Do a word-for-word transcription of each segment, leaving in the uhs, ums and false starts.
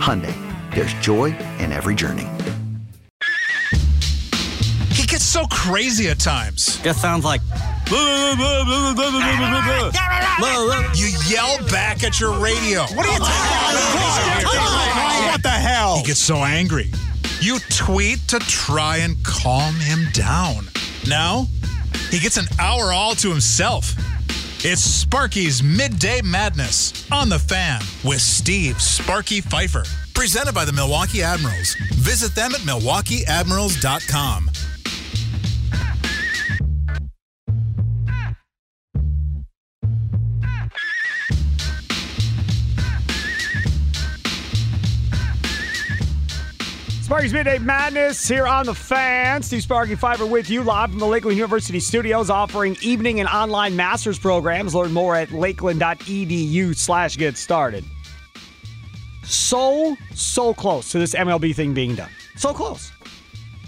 Hyundai, there's joy in every journey. He gets so crazy at times. That sounds like... You yell back at your radio. What are you talking about? What the hell? He gets so angry. You tweet to try and calm him down. Now, he gets an hour all to himself. It's Sparky's Midday Madness on The Fan with Steve Sparky Pfeiffer. Presented by the Milwaukee Admirals. Visit them at Milwaukee Admirals dot com. Sparky's Midday Madness here on The Fan. Steve Sparky Pfeiffer with you live from the Lakeland University studios, offering evening and online master's programs. Learn more at lakeland dot e d u slash get started. So, so close to this M L B thing being done. So close.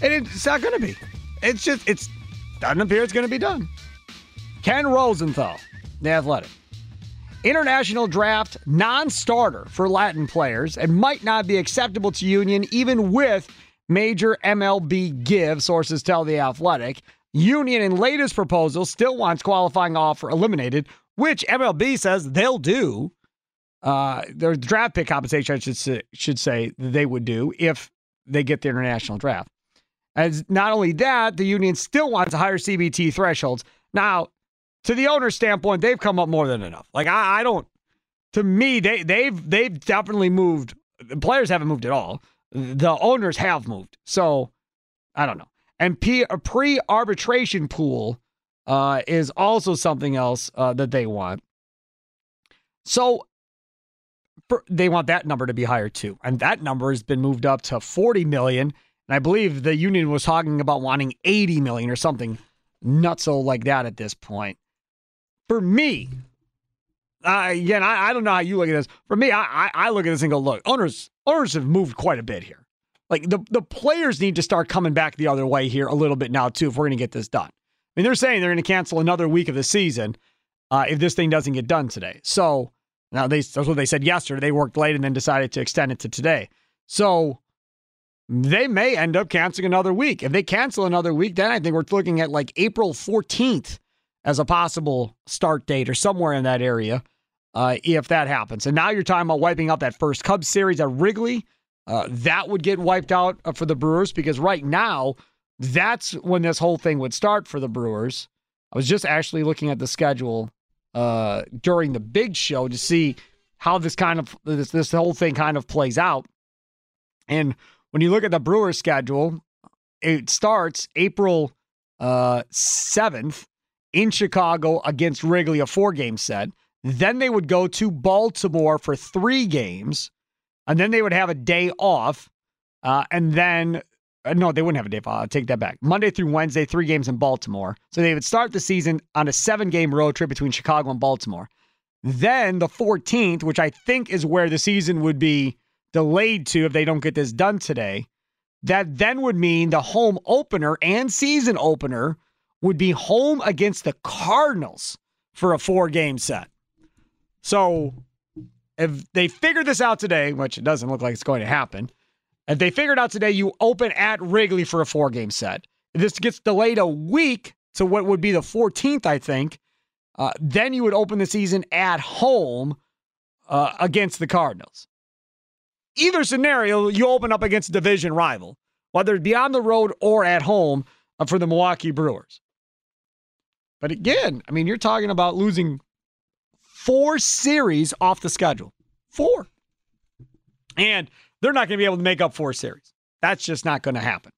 And it's not going to be. It's just, it doesn't appear it's going to be done. Ken Rosenthal, The Athletic. International draft non-starter for Latin players and might not be acceptable to union even with major M L B give, sources tell The Athletic. Union in latest proposal still wants qualifying offer eliminated, which M L B says they'll do. Uh, their draft pick compensation, I should say, should say they would do if they get the international draft. And not only that, the union still wants higher C B T thresholds. Now, to the owner's standpoint, they've come up more than enough. Like, I, I don't, to me, they, they've they've definitely moved. The players haven't moved at all. The owners have moved. So, I don't know. And P, a pre-arbitration pool uh, is also something else uh, that they want. So, for, they want that number to be higher, too. And that number has been moved up to forty million dollars. And I believe the union was talking about wanting eighty million dollars or something nutso like that at this point. For me, uh, again, I, I don't know how you look at this. For me, I, I, I look at this and go, look, owners owners have moved quite a bit here. Like, the, the players need to start coming back the other way here a little bit now, too, if we're going to get this done. I mean, they're saying they're going to cancel another week of the season uh, if this thing doesn't get done today. So, now they, that's what they said yesterday. They worked late and then decided to extend it to today. So, they may end up canceling another week. If they cancel another week, then I think we're looking at like April fourteenth. As a possible start date or somewhere in that area, uh, if that happens. And now you're talking about wiping out that first Cubs series at Wrigley. Uh, that would get wiped out for the Brewers because right now, that's when this whole thing would start for the Brewers. I was just actually looking at the schedule uh, during the big show to see how this kind of this, this whole thing kind of plays out. And when you look at the Brewers schedule, it starts April uh, seventh. In Chicago against Wrigley, a four-game set. Then they would go to Baltimore for three games, and then they would have a day off, uh, and then, uh, no, they wouldn't have a day off. I'll take that back. Monday through Wednesday, three games in Baltimore. So they would start the season on a seven-game road trip between Chicago and Baltimore. Then the fourteenth, which I think is where the season would be delayed to if they don't get this done today, That then would mean the home opener and season opener would be home against the Cardinals for a four-game set. So if they figure this out today, which it doesn't look like it's going to happen, if they figure it out today, you open at Wrigley for a four-game set. If this gets delayed a week to what would be the fourteenth, I think, uh, then you would open the season at home uh, against the Cardinals. Either scenario, you open up against a division rival, whether it be on the road or at home uh, for the Milwaukee Brewers. But again, I mean, you're talking about losing four series off the schedule. Four. And they're not going to be able to make up four series. That's just not going to happen.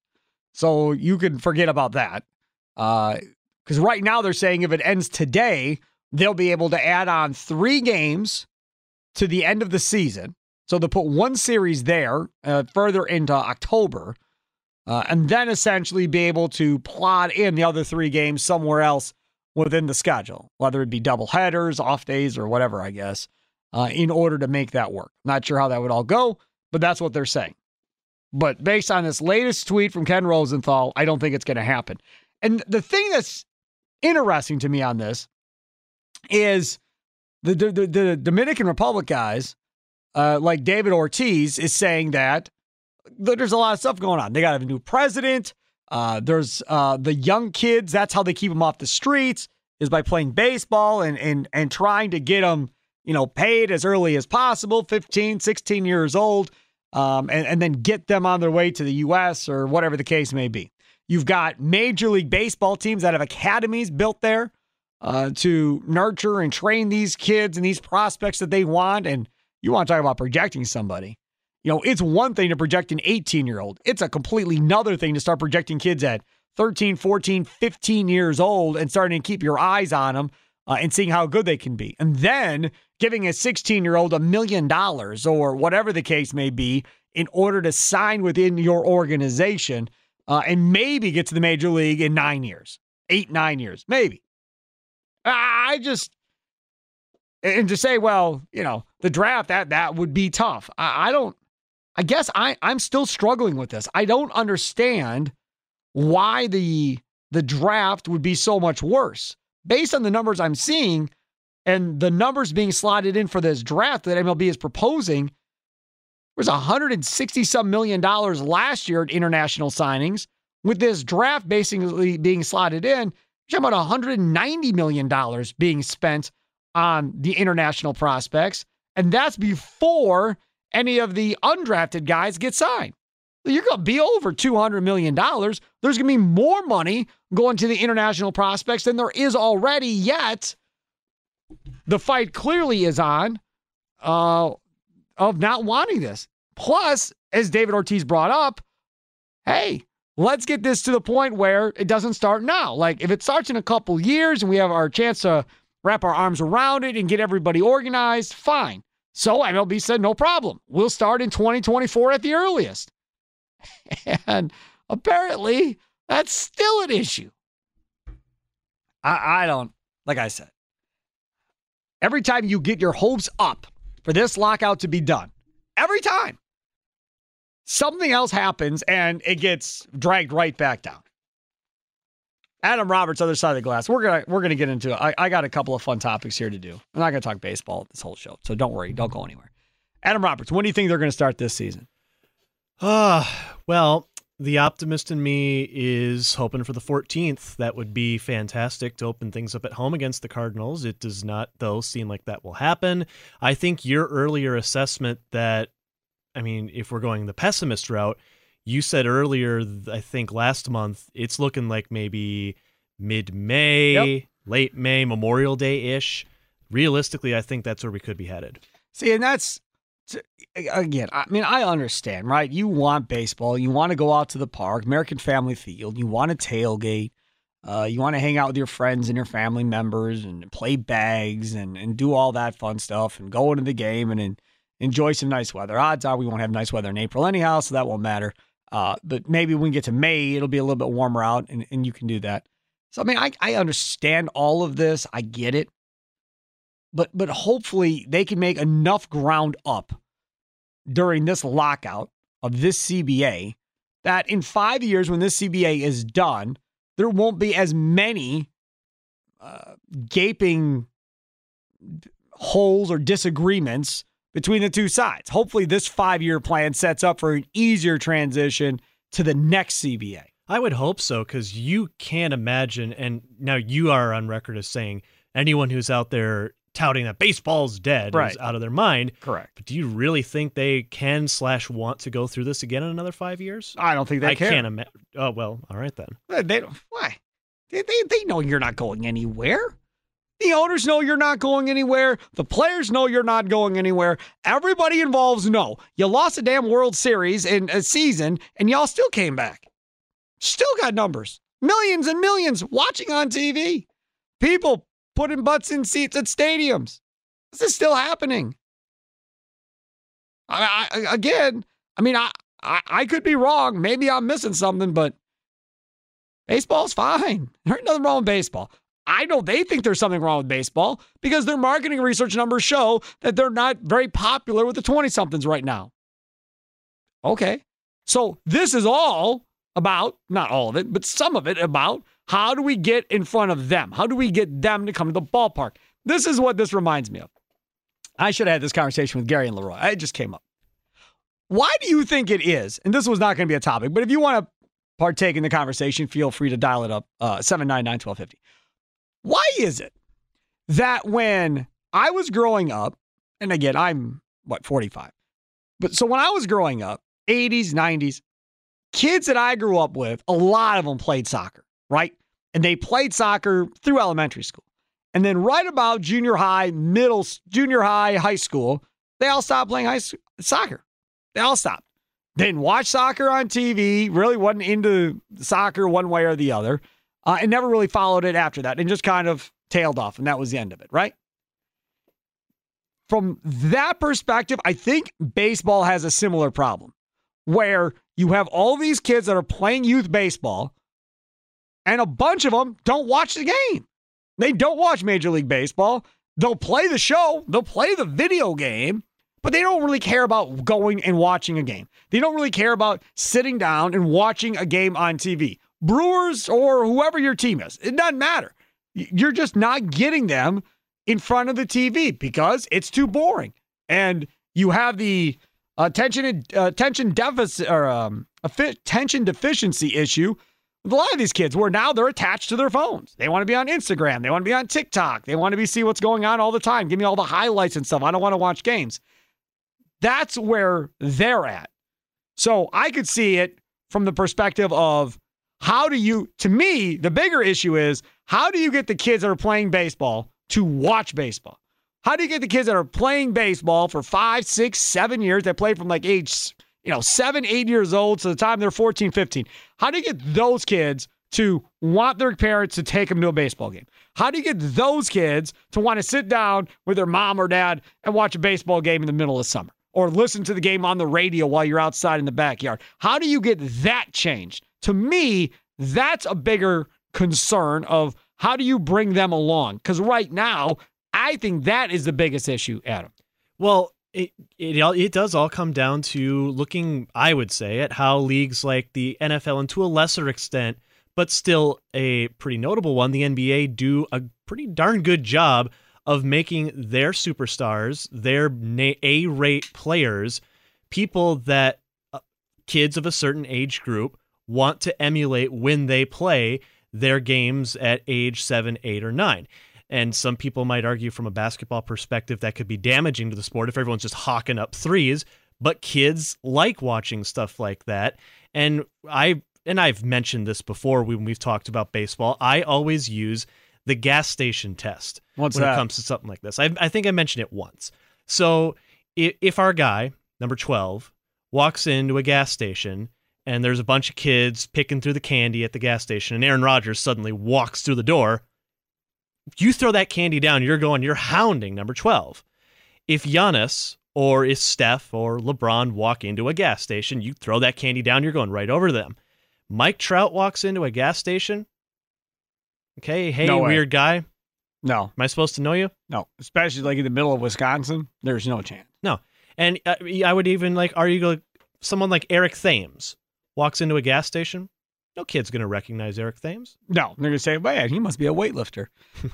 So you can forget about that. Because uh, right now they're saying if it ends today, they'll be able to add on three games to the end of the season. So they'll put one series there uh, further into October uh, and then essentially be able to plot in the other three games somewhere else within the schedule, whether it be doubleheaders, off days, or whatever, I guess, uh, in order to make that work. Not sure how that would all go, but that's what they're saying. But based on this latest tweet from Ken Rosenthal, I don't think it's going to happen. And the thing that's interesting to me on this is the, the, the, the Dominican Republic guys, Uh, like David Ortiz, is saying that there's a lot of stuff going on. They got a new president. Uh, there's uh, the young kids. That's how they keep them off the streets, is by playing baseball and and and trying to get them, you know, paid as early as possible, fifteen, sixteen years old, um, and, and then get them on their way to the U S or whatever the case may be. You've got Major League Baseball teams that have academies built there uh, to nurture and train these kids and these prospects that they want. And you want to talk about projecting somebody. You know, it's one thing to project an eighteen-year-old. It's a completely another thing to start projecting kids at thirteen, fourteen, fifteen years old and starting to keep your eyes on them uh, and seeing how good they can be. And then giving a sixteen-year-old a million dollars or whatever the case may be in order to sign within your organization uh, and maybe get to the major league in nine years, eight, nine years, maybe. I just... And to say, well, you know, the draft, that that would be tough. I, I don't, I guess I, I'm still struggling with this. I don't understand why the the draft would be so much worse. Based on the numbers I'm seeing and the numbers being slotted in for this draft that M L B is proposing, there's one hundred sixty some million dollars last year at international signings. With this draft basically being slotted in, you're talking about one hundred ninety million dollars being spent on the international prospects, and that's before any of the undrafted guys get signed. You're going to be over two hundred million dollars. There's going to be more money going to the international prospects than there is already, yet the fight clearly is on uh, of not wanting this. Plus, as David Ortiz brought up, hey, let's get this to the point where it doesn't start now. Like, if it starts in a couple years and we have our chance to wrap our arms around it and get everybody organized, fine. So M L B said, no problem. We'll start in twenty twenty-four at the earliest. And apparently, that's still an issue. I, I don't, like I said, every time you get your hopes up for this lockout to be done, every time, something else happens and it gets dragged right back down. Adam Roberts, other side of the glass. We're gonna we're gonna get into it. I, I got a couple of fun topics here to do. I'm not gonna talk baseball this whole show, so don't worry, don't go anywhere. Adam Roberts, when do you think they're gonna start this season? Uh, well, the optimist in me is hoping for the fourteenth. That would be fantastic to open things up at home against the Cardinals. It does not, though, seem like that will happen. I think your earlier assessment that, I mean, if we're going the pessimist route. You said earlier, I think last month, it's looking like maybe mid-May, yep. late May, Memorial Day-ish. Realistically, I think that's where we could be headed. See, and that's, again, I mean, I understand, right? You want baseball. You want to go out to the park, American Family Field. You want to tailgate. Uh, you want to hang out with your friends and your family members and play bags and, and do all that fun stuff and go into the game and, and enjoy some nice weather. Odds are we won't have nice weather in April anyhow, so that won't matter. Uh, but maybe when we get to May, it'll be a little bit warmer out, and, and you can do that. So, I mean, I, I understand all of this. I get it. But but hopefully they can make enough ground up during this lockout of this C B A that in five years when this C B A is done, there won't be as many uh, gaping holes or disagreements between the two sides. Hopefully this five-year plan sets up for an easier transition to the next C B A. I would hope so, because you can't imagine, and now you are on record as saying anyone who's out there touting that baseball's dead right. is out of their mind. Correct. But do you really think they can slash want to go through this again in another five years? I don't think they I can. I can't imagine. Oh, well, all right then. They don't, why? They, they, they know you're not going anywhere. The owners know you're not going anywhere. The players know you're not going anywhere. Everybody involved know. You lost a damn World Series in a season, and y'all still came back. Still got numbers. Millions and millions watching on T V. People putting butts in seats at stadiums. This is still happening. I, I, again, I mean, I, I, I could be wrong. Maybe I'm missing something, but baseball's fine. There's nothing wrong with baseball. I know they think there's something wrong with baseball because their marketing research numbers show that they're not very popular with the twenty-somethings right now. Okay. So this is all about, not all of it, but some of it about how do we get in front of them? How do we get them to come to the ballpark? This is what this reminds me of. I should have had this conversation with Gary and Leroy. It just came up. Why do you think it is? And this was not going to be a topic, but if you want to partake in the conversation, feel free to dial it up, uh, seven nine nine, one two five zero. Why is it that when I was growing up, and again, I'm, what, forty-five. But so when I was growing up, eighties, nineties, kids that I grew up with, a lot of them played soccer, right? And they played soccer through elementary school. And then right about junior high, middle, junior high, high school, they all stopped playing high school, soccer. They all stopped. They didn't watch soccer on T V, really wasn't into soccer one way or the other, uh, and never really followed it after that and just kind of tailed off. And that was the end of it, right? From that perspective, I think baseball has a similar problem where you have all these kids that are playing youth baseball, and a bunch of them don't watch the game. They don't watch Major League Baseball. They'll play the show. They'll play the video game, but they don't really care about going and watching a game. They don't really care about sitting down and watching a game on T V. Brewers or whoever your team is, it doesn't matter. You're just not getting them in front of the T V because it's too boring. And you have the attention uh, attention deficit or um, attention deficiency issue with a lot of these kids, where now they're attached to their phones. They want to be on Instagram. They want to be on TikTok. They want to be see what's going on all the time. Give me all the highlights and stuff. I don't want to watch games. That's where they're at. So I could see it from the perspective of how do you, to me, the bigger issue is how do you get the kids that are playing baseball to watch baseball? How do you get the kids that are playing baseball for five, six, seven years, that play from like age, you know, seven, eight years old to the time they're fourteen, fifteen. How do you get those kids to want their parents to take them to a baseball game? How do you get those kids to want to sit down with their mom or dad and watch a baseball game in the middle of summer or listen to the game on the radio while you're outside in the backyard? How do you get that changed? To me, that's a bigger concern of how do you bring them along? Because right now, I think that is the biggest issue, Adam. Well, it, it it does all come down to looking, I would say, at how leagues like the N F L and to a lesser extent, but still a pretty notable one, the N B A do a pretty darn good job of making their superstars, their A-rate players, people that uh, kids of a certain age group want to emulate when they play their games at age seven, eight, or nine. And some people might argue from a basketball perspective that could be damaging to the sport if everyone's just hawking up threes, but kids like watching stuff like that. And I, and I've mentioned this before when we've talked about baseball, I always use the gas station test What's when that? It comes to something like this. I, I think I mentioned it once. So if our guy, number twelve, walks into a gas station and there's a bunch of kids picking through the candy at the gas station and Aaron Rodgers suddenly walks through the door, you throw that candy down, you're going, you're hounding number twelve. If Giannis or if Steph or LeBron walk into a gas station, you throw that candy down, you're going right over them. Mike Trout walks into a gas station. Okay, hey, no weird guy. No. Am I supposed to know you? No. Especially like in the middle of Wisconsin, there's no chance. No. And I would even like argue someone like Eric Thames walks into a gas station, no kid's going to recognize Eric Thames. No, they're going to say, man, he must be a weightlifter.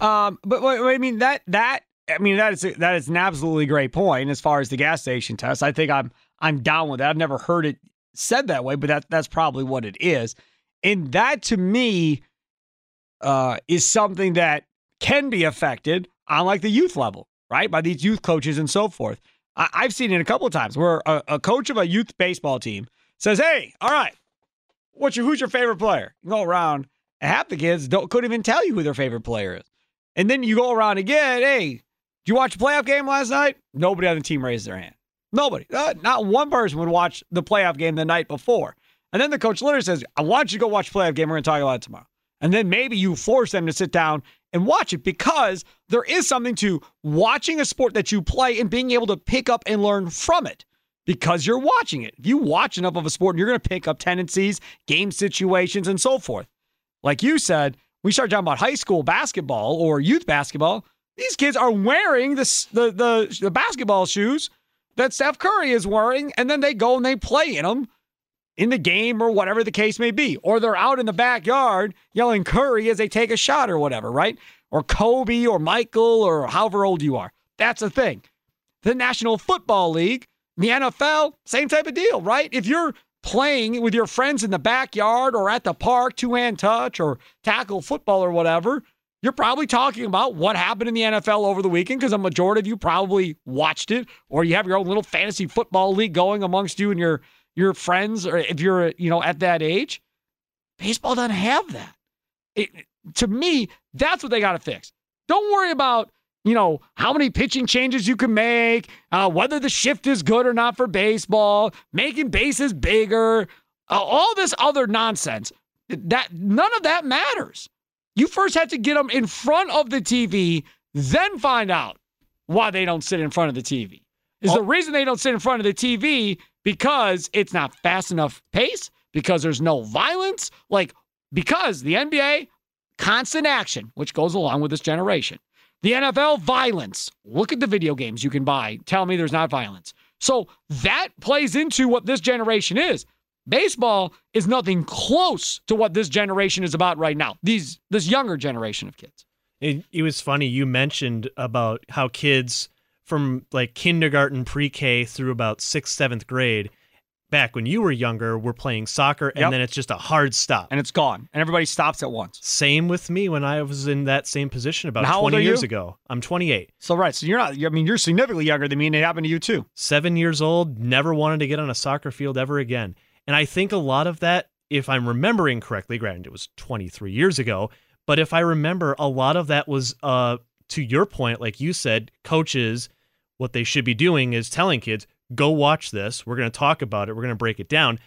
um, but, but I mean, that, that, I mean, that is, a, that is an absolutely great point as far as the gas station test. I think I'm, I'm down with that. I've never heard it said that way, but that that's probably what it is. And that to me uh, is something that can be affected on like the youth level, right? By these youth coaches and so forth. I, I've seen it a couple of times where a, a coach of a youth baseball team says, hey, all right, what's your, who's your favorite player? You go around and half the kids don't, couldn't even tell you who their favorite player is. And then you go around again, hey, did you watch the playoff game last night? Nobody on the team raised their hand. Nobody. Uh, not one person would watch the playoff game the night before. And then the coach literally says, I want you to go watch the playoff game. We're going to talk about it tomorrow. And then maybe you force them to sit down and watch it, because there is something to watching a sport that you play and being able to pick up and learn from it because you're watching it. If you watch enough of a sport, you're going to pick up tendencies, game situations, and so forth. Like you said, we start talking about high school basketball or youth basketball. These kids are wearing the, the, the, the basketball shoes that Steph Curry is wearing, and then they go and they play in them in the game or whatever the case may be. Or they're out in the backyard yelling Curry as they take a shot or whatever, right? Or Kobe or Michael or however old you are. That's the thing. The National Football League, the N F L, same type of deal, right? If you're playing with your friends in the backyard or at the park, two-hand touch or tackle football or whatever, you're probably talking about what happened in the N F L over the weekend because a majority of you probably watched it, or you have your own little fantasy football league going amongst you and your your friends, or if you're you know at that age. Baseball doesn't have that. It, to me, that's what they got to fix. Don't worry about you know how many pitching changes you can make, uh, whether the shift is good or not for baseball, making bases bigger, uh, all this other nonsense. That none of that matters. You first have to get them in front of the T V, then find out why they don't sit in front of the T V. Is oh. the reason they don't sit in front of the T V because it's not fast enough pace, because there's no violence, like because the N B A, constant action, which goes along with this generation. The N F L, violence. Look at the video games you can buy. Tell me there's not violence. So that plays into what this generation is. Baseball is nothing close to what this generation is about right now. These this younger generation of kids. It, it was funny you mentioned about how kids from like kindergarten, pre-K through about sixth, seventh grade, back when you were younger, were playing soccer, and yep. then it's just a hard stop, and it's gone, and everybody stops at once. Same with me when I was in that same position about how twenty years you? ago. I'm twenty-eight. So right, so you're not. I mean, you're significantly younger than me, and it happened to you too. Seven years old, never wanted to get on a soccer field ever again. And I think a lot of that, if I'm remembering correctly, granted it was twenty-three years ago, but if I remember, a lot of that was, uh, to your point, like you said, coaches, what they should be doing is telling kids, go watch this. We're going to talk about it. We're going to break it down.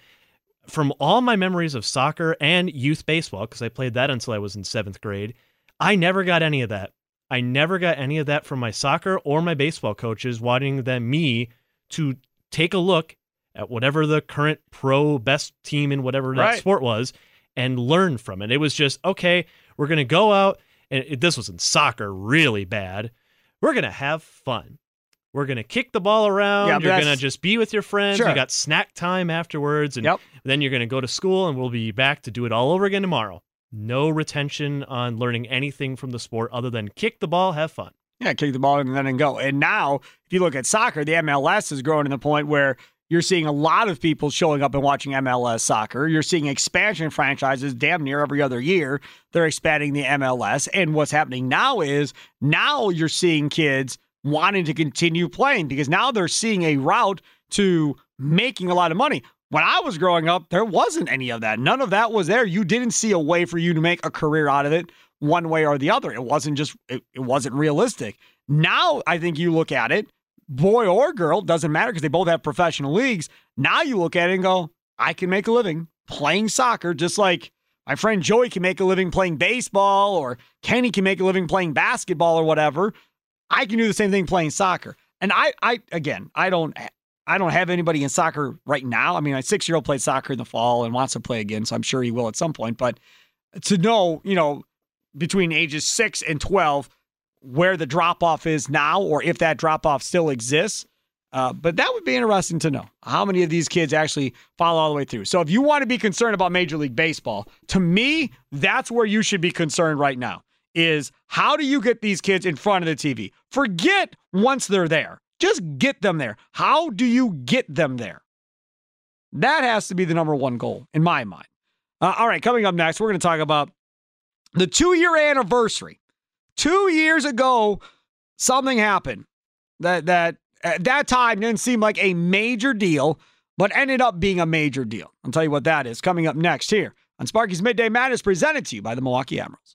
From all my memories of soccer and youth baseball, because I played that until I was in seventh grade, I never got any of that. I never got any of that from my soccer or my baseball coaches, wanting them, me, to take a look at whatever the current pro best team in whatever that right. sport was and learn from it. It was just, okay, we're going to go out, and it, this was in soccer really bad. We're going to have fun. We're going to kick the ball around. Yeah, you're going to just be with your friends. Sure. You got snack time afterwards, and yep. then you're going to go to school, and we'll be back to do it all over again tomorrow. No retention on learning anything from the sport other than kick the ball, have fun. Yeah, kick the ball and then and go. And now, if you look at soccer, the M L S is growing to the point where you're seeing a lot of people showing up and watching M L S soccer. You're seeing expansion franchises damn near every other year. They're expanding the M L S. And what's happening now is now you're seeing kids wanting to continue playing because now they're seeing a route to making a lot of money. When I was growing up, there wasn't any of that. None of that was there. You didn't see a way for you to make a career out of it one way or the other. It wasn't just, it, it wasn't realistic. Now I think you look at it, boy or girl, doesn't matter because they both have professional leagues. Now you look at it and go, I can make a living playing soccer just like my friend Joey can make a living playing baseball or Kenny can make a living playing basketball or whatever. I can do the same thing playing soccer. And I, I again, I don't I don't have anybody in soccer right now. I mean, my six-year-old played soccer in the fall and wants to play again, so I'm sure he will at some point. But to know, you know, between ages six and twelve, where the drop-off is now, or if that drop-off still exists, Uh, but that would be interesting to know how many of these kids actually follow all the way through. So if you want to be concerned about Major League Baseball, to me, that's where you should be concerned right now, is how do you get these kids in front of the T V? Forget once they're there. Just get them there. How do you get them there? That has to be the number one goal in my mind. Uh, all right, coming up next, we're going to talk about the two-year anniversary. Two years ago, something happened that that at that time didn't seem like a major deal, but ended up being a major deal. I'll tell you what that is coming up next here on Sparky's Midday Madness, presented to you by the Milwaukee Admirals.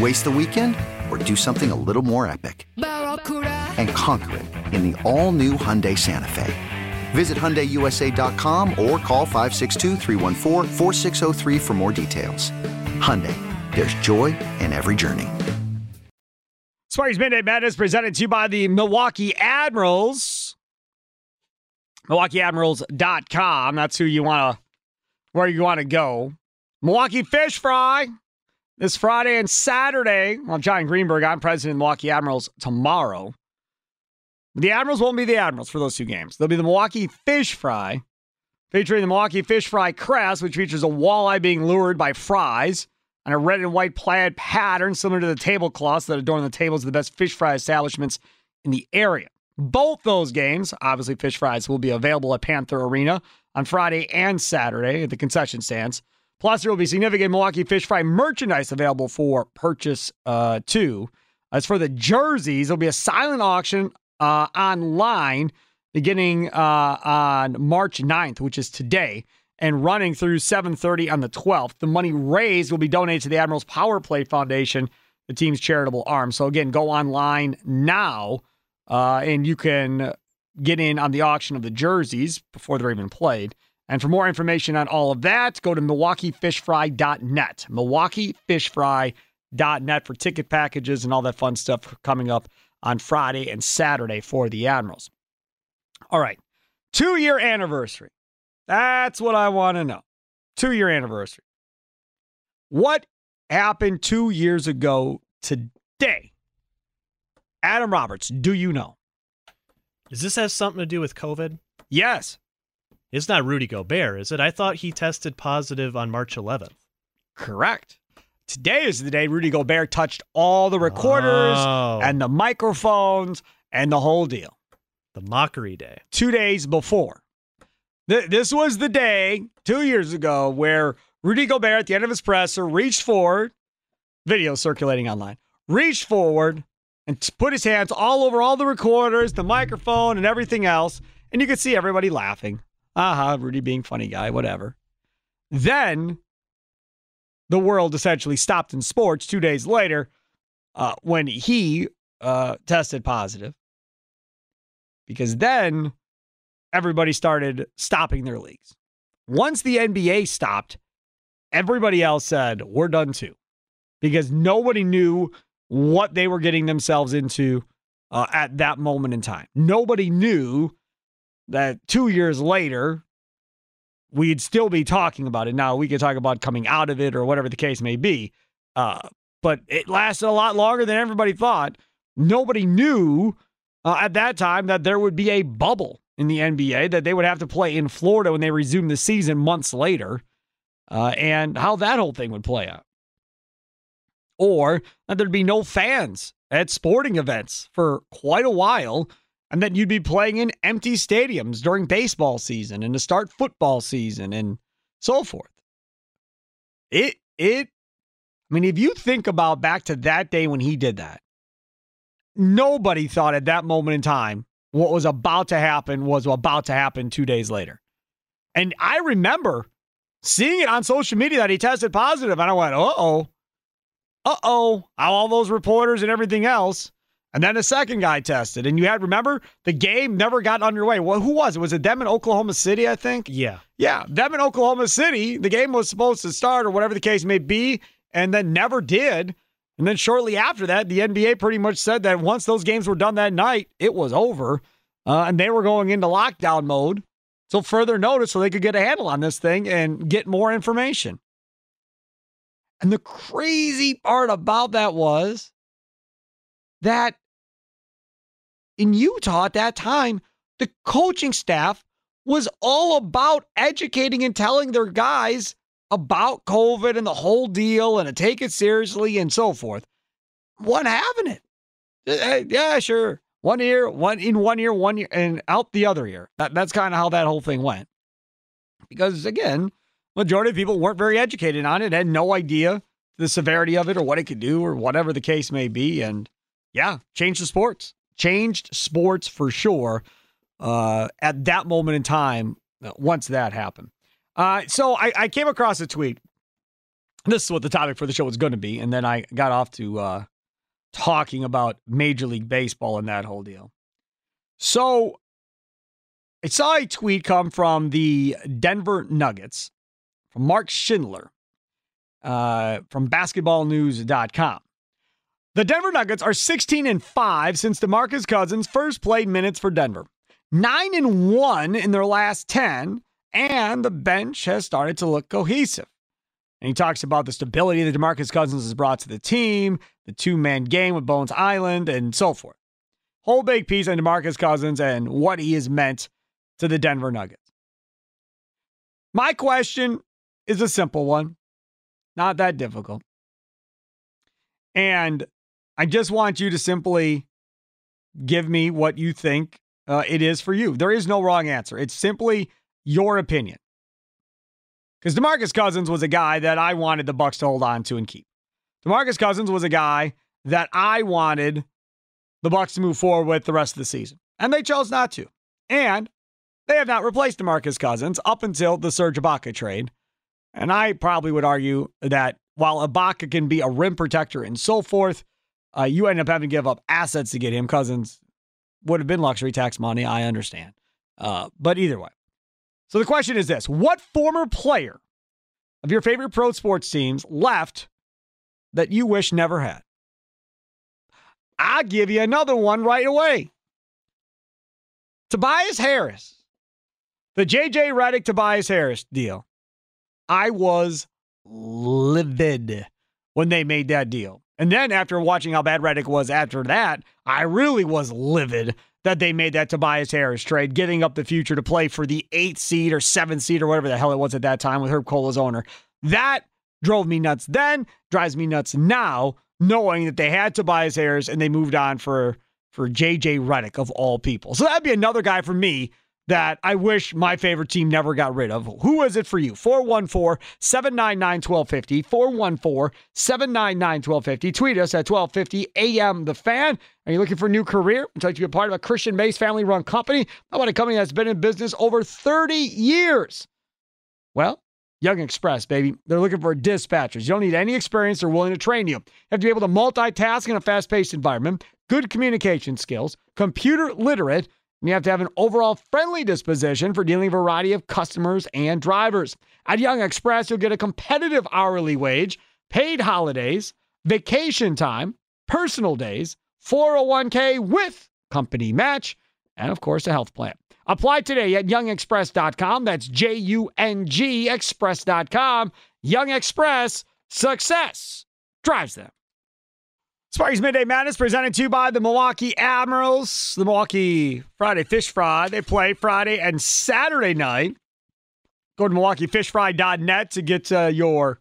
Waste the weekend or do something a little more epic and conquer it in the all-new Hyundai Santa Fe. Visit Hyundai U S A dot com or call five six two, three one four, four six zero three for more details. Hyundai, there's joy in every journey. Sparky's Midday Madness presented to you by the Milwaukee Admirals. Milwaukee Admirals dot com. That's who you want to, where you want to go. Milwaukee Fish Fry. This Friday and Saturday, well, I'm John Greenberg. I'm president of Milwaukee Admirals tomorrow. The Admirals won't be the Admirals for those two games. They'll be the Milwaukee Fish Fry, featuring the Milwaukee Fish Fry crest, which features a walleye being lured by fries and a red and white plaid pattern similar to the tablecloths that adorn the tables of the best fish fry establishments in the area. Both those games, obviously fish fries, will be available at Panther Arena on Friday and Saturday at the concession stands. Plus, there will be significant Milwaukee Fish Fry merchandise available for purchase, uh, too. As for the jerseys, there'll be a silent auction uh, online beginning uh, on March ninth, which is today, and running through seven thirty on the twelfth. The money raised will be donated to the Admirals Power Play Foundation, the team's charitable arm. So, again, go online now, uh, and you can get in on the auction of the jerseys before they're even played. And for more information on all of that, go to Milwaukee Fish Fry dot net. Milwaukee Fish Fry dot net for ticket packages and all that fun stuff coming up on Friday and Saturday for the Admirals. All right. Two-year anniversary. That's what I want to know. Two-year anniversary. What happened two years ago today? Adam Roberts, do you know? Does this have something to do with COVID? Yes. It's not Rudy Gobert, is it? I thought he tested positive on March eleventh. Correct. Today is the day Rudy Gobert touched all the recorders oh. and the microphones and the whole deal. The mockery day. Two days before. Th- this was the day, two years ago, where Rudy Gobert, at the end of his presser, reached forward, video circulating online, reached forward and t- put his hands all over all the recorders, the microphone, and everything else. And you could see everybody laughing. Aha, uh-huh, Rudy being funny guy, whatever. Then the world essentially stopped in sports two days later uh, when he uh, tested positive. Because then everybody started stopping their leagues. Once the N B A stopped, everybody else said, we're done too. Because nobody knew what they were getting themselves into uh, at that moment in time. Nobody knew that two years later, we'd still be talking about it. Now, we could talk about coming out of it or whatever the case may be. Uh, but it lasted a lot longer than everybody thought. Nobody knew uh, at that time that there would be a bubble in the N B A, that they would have to play in Florida when they resumed the season months later, uh, and how that whole thing would play out. Or that there'd be no fans at sporting events for quite a while, and that you'd be playing in empty stadiums during baseball season and to start football season and so forth. It, it, I mean, if you think about back to that day when he did that, nobody thought at that moment in time what was about to happen was about to happen two days later. And I remember seeing it on social media that he tested positive, and I went, uh-oh. Uh-oh, all those reporters and everything else. And then a second guy tested. And you had, remember, the game never got underway. Well, who was it? Was it them in Oklahoma City, I think? Yeah. Yeah, them in Oklahoma City. The game was supposed to start or whatever the case may be, and then never did. And then shortly after that, the N B A pretty much said that once those games were done that night, it was over. Uh, and they were going into lockdown mode till further notice so they could get a handle on this thing and get more information. And the crazy part about that was that in Utah at that time, the coaching staff was all about educating and telling their guys about COVID and the whole deal and to take it seriously and so forth. One having it. Hey, yeah, sure. One ear, one in one ear, one ear, and out the other ear. That, that's kind of how that whole thing went. Because again, majority of people weren't very educated on it, had no idea the severity of it or what it could do or whatever the case may be. And yeah, changed the sports. Changed sports for sure uh, at that moment in time once that happened. Uh, so I, I came across a tweet. This is what the topic for the show was going to be. And then I got off to uh, talking about Major League Baseball and that whole deal. So I saw a tweet come from the Denver Nuggets. From Mark Schindler uh, from basketball news dot com. The Denver Nuggets are sixteen and five since DeMarcus Cousins first played minutes for Denver. nine and one in their last ten, and the bench has started to look cohesive. And he talks about the stability that DeMarcus Cousins has brought to the team, the two-man game with Bones Island, and so forth. Whole big piece on DeMarcus Cousins and what he has meant to the Denver Nuggets. My question is a simple one, not that difficult. And I just want you to simply give me what you think uh, it is for you. There is no wrong answer. It's simply your opinion. Because DeMarcus Cousins was a guy that I wanted the Bucks to hold on to and keep. DeMarcus Cousins was a guy that I wanted the Bucks to move forward with the rest of the season. And they chose not to. And they have not replaced DeMarcus Cousins up until the Serge Ibaka trade. And I probably would argue that while Ibaka can be a rim protector and so forth, uh, you end up having to give up assets to get him. Cousins would have been luxury tax money, I understand. Uh, but either way. So the question is this. What former player of your favorite pro sports teams left that you wish never had? I'll give you another one right away. Tobias Harris. The J J Redick, Tobias Harris deal. I was livid when they made that deal. And then after watching how bad Redick was after that, I really was livid that they made that Tobias Harris trade, giving up the future to play for the eighth seed or seventh seed or whatever the hell it was at that time with Herb Cole as owner. That drove me nuts then, drives me nuts now, knowing that they had Tobias Harris and they moved on for, for J J Redick of all people. So that'd be another guy for me that I wish my favorite team never got rid of. Who is it for you? four one four, seven nine nine, one two five zero. four one four, seven nine nine, one two five zero. Tweet us at twelve fifty a.m. The Fan. Are you looking for a new career? Would you like to be a part of a Christian-based, family-run company? How about a company that's been in business over thirty years? Well, Young Express, baby. They're looking for dispatchers. You don't need any experience. They're willing to train you. You have to be able to multitask in a fast-paced environment, good communication skills, computer literate, and you have to have an overall friendly disposition for dealing with a variety of customers and drivers. At Young Express, you'll get a competitive hourly wage, paid holidays, vacation time, personal days, four oh one k with company match, and, of course, a health plan. Apply today at young express dot com. That's J U N G express dot com. Young Express, success drives them. Sparky's Midday Madness presented to you by the Milwaukee Admirals. The Milwaukee Friday Fish Fry. They play Friday and Saturday night. Go to milwaukee fish fry dot net to get uh, your